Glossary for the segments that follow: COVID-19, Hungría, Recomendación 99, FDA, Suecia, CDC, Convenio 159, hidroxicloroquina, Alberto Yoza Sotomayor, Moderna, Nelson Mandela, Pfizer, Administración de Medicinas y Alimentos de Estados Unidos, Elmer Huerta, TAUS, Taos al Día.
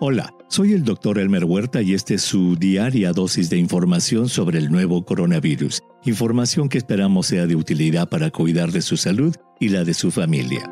Hola, soy el Dr. Elmer Huerta y este es su diaria dosis de información sobre el nuevo coronavirus. Información que esperamos sea de utilidad para cuidar de su salud y la de su familia.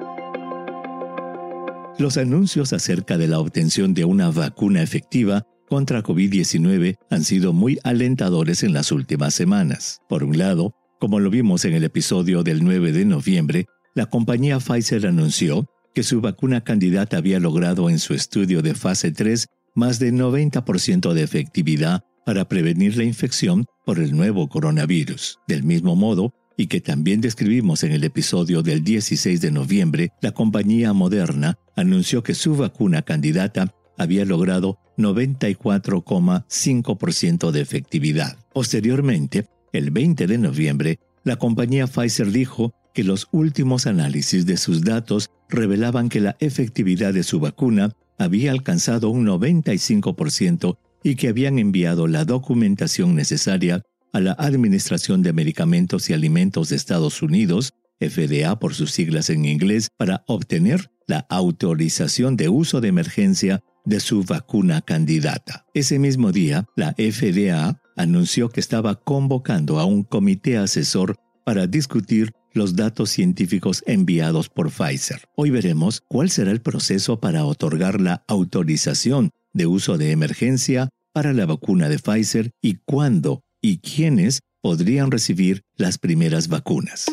Los anuncios acerca de la obtención de una vacuna efectiva contra COVID-19 han sido muy alentadores en las últimas semanas. Por un lado, como lo vimos en el episodio del 9 de noviembre, la compañía Pfizer anunció que su vacuna candidata había logrado en su estudio de fase 3 más de 90% de efectividad para prevenir la infección por el nuevo coronavirus. Del mismo modo, y que también describimos en el episodio del 16 de noviembre, la compañía Moderna anunció que su vacuna candidata había logrado 94,5% de efectividad. Posteriormente, el 20 de noviembre, la compañía Pfizer dijo que los últimos análisis de sus datos revelaban que la efectividad de su vacuna había alcanzado un 95% y que habían enviado la documentación necesaria a la Administración de Medicamentos y Alimentos de Estados Unidos, FDA por sus siglas en inglés, para obtener la autorización de uso de emergencia de su vacuna candidata. Ese mismo día, la FDA anunció que estaba convocando a un comité asesor para discutir los datos científicos enviados por Pfizer. Hoy veremos cuál será el proceso para otorgar la autorización de uso de emergencia para la vacuna de Pfizer y cuándo y quiénes podrían recibir las primeras vacunas.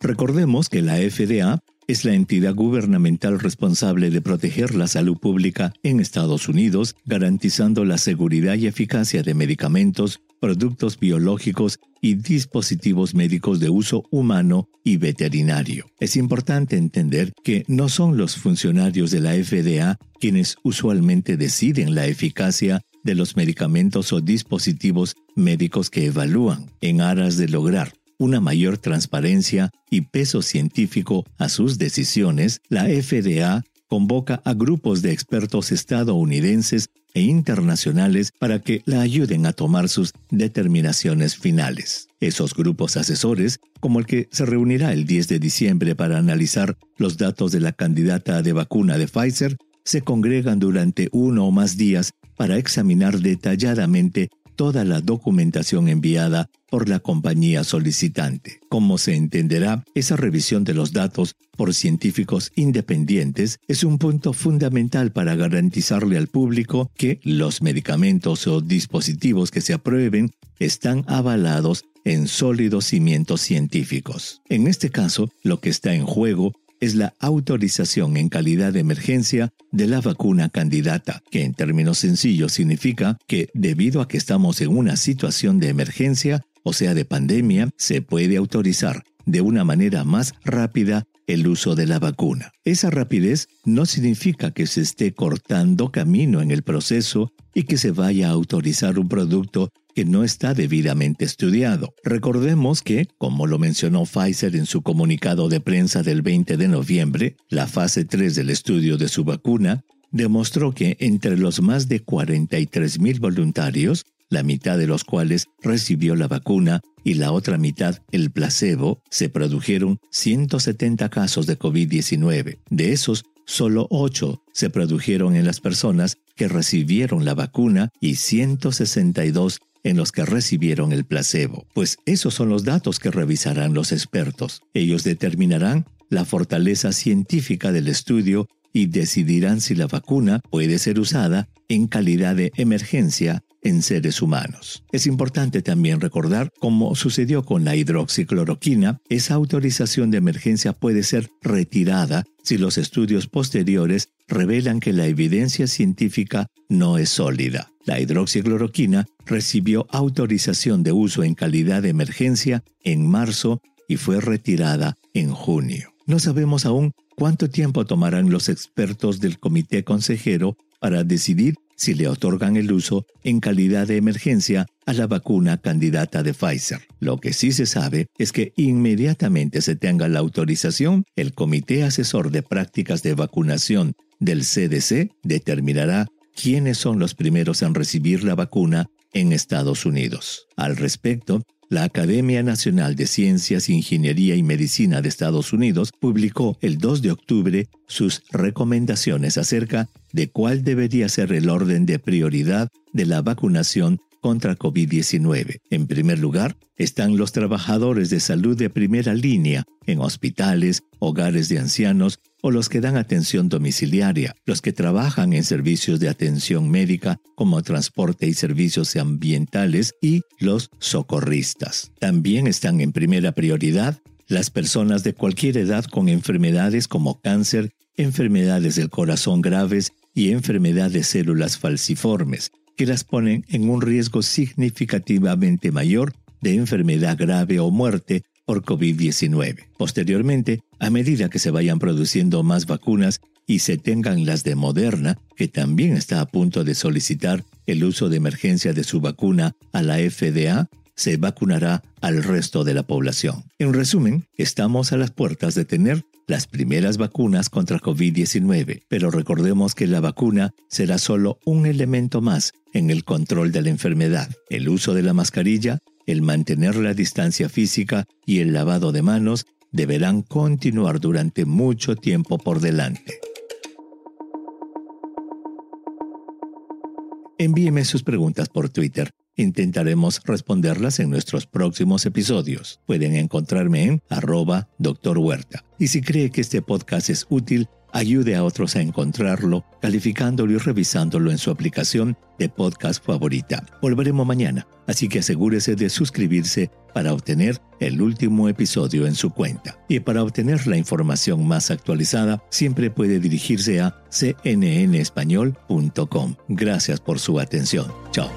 Recordemos que la FDA es la entidad gubernamental responsable de proteger la salud pública en Estados Unidos, garantizando la seguridad y eficacia de medicamentos, productos biológicos y dispositivos médicos de uso humano y veterinario. Es importante entender que no son los funcionarios de la FDA quienes usualmente deciden la eficacia de los medicamentos o dispositivos médicos que evalúan en aras de lograr una mayor transparencia y peso científico a sus decisiones. La FDA convoca a grupos de expertos estadounidenses e internacionales para que la ayuden a tomar sus determinaciones finales. Esos grupos asesores, como el que se reunirá el 10 de diciembre para analizar los datos de la candidata de vacuna de Pfizer, se congregan durante 1 o más días para examinar detalladamente toda la documentación enviada por la compañía solicitante. Como se entenderá, esa revisión de los datos por científicos independientes es un punto fundamental para garantizarle al público que los medicamentos o dispositivos que se aprueben están avalados en sólidos cimientos científicos. En este caso, lo que está en juego es la autorización en calidad de emergencia de la vacuna candidata, que en términos sencillos significa que debido a que estamos en una situación de emergencia, o sea de pandemia, se puede autorizar de una manera más rápida el uso de la vacuna. Esa rapidez no significa que se esté cortando camino en el proceso y que se vaya a autorizar un producto que no está debidamente estudiado. Recordemos que, como lo mencionó Pfizer en su comunicado de prensa del 20 de noviembre, la fase 3 del estudio de su vacuna demostró que entre los más de 43,000 voluntarios, la mitad de los cuales recibió la vacuna y la otra mitad el placebo, se produjeron 170 casos de COVID-19. De esos, solo 8 se produjeron en las personas que recibieron la vacuna y 162 en los que recibieron el placebo. Pues esos son los datos que revisarán los expertos. Ellos determinarán la fortaleza científica del estudio y decidirán si la vacuna puede ser usada en calidad de emergencia en seres humanos. Es importante también recordar, como sucedió con la hidroxicloroquina, esa autorización de emergencia puede ser retirada si los estudios posteriores revelan que la evidencia científica no es sólida. La hidroxicloroquina recibió autorización de uso en calidad de emergencia en marzo y fue retirada en junio. No sabemos aún cuánto tiempo tomarán los expertos del comité consejero para decidir si le otorgan el uso en calidad de emergencia a la vacuna candidata de Pfizer. Lo que sí se sabe es que inmediatamente se tenga la autorización, el Comité Asesor de Prácticas de Vacunación del CDC determinará quiénes son los primeros en recibir la vacuna en Estados Unidos. Al respecto, la Academia Nacional de Ciencias, Ingeniería y Medicina de Estados Unidos publicó el 2 de octubre sus recomendaciones acerca de cuál debería ser el orden de prioridad de la vacunación contra COVID-19. En primer lugar, están los trabajadores de salud de primera línea en hospitales, hogares de ancianos o los que dan atención domiciliaria, los que trabajan en servicios de atención médica como transporte y servicios ambientales y los socorristas. También están en primera prioridad las personas de cualquier edad con enfermedades como cáncer, enfermedades del corazón graves y enfermedad de células falciformes, que las ponen en un riesgo significativamente mayor de enfermedad grave o muerte por COVID-19. Posteriormente, a medida que se vayan produciendo más vacunas y se tengan las de Moderna, que también está a punto de solicitar el uso de emergencia de su vacuna a la FDA, se vacunará al resto de la población. En resumen, estamos a las puertas de tener las primeras vacunas contra COVID-19, pero recordemos que la vacuna será solo un elemento más en el control de la enfermedad. El uso de la mascarilla, el mantener la distancia física y el lavado de manos deberán continuar durante mucho tiempo por delante. Envíeme sus preguntas por Twitter. Intentaremos responderlas en nuestros próximos episodios. Pueden encontrarme en @Dr. Huerta. Y si cree que este podcast es útil, ayude a otros a encontrarlo, calificándolo y revisándolo en su aplicación de podcast favorita. Volveremos mañana, así que asegúrese de suscribirse para obtener el último episodio en su cuenta. Y para obtener la información más actualizada, siempre puede dirigirse a cnnespañol.com. Gracias por su atención. Chao.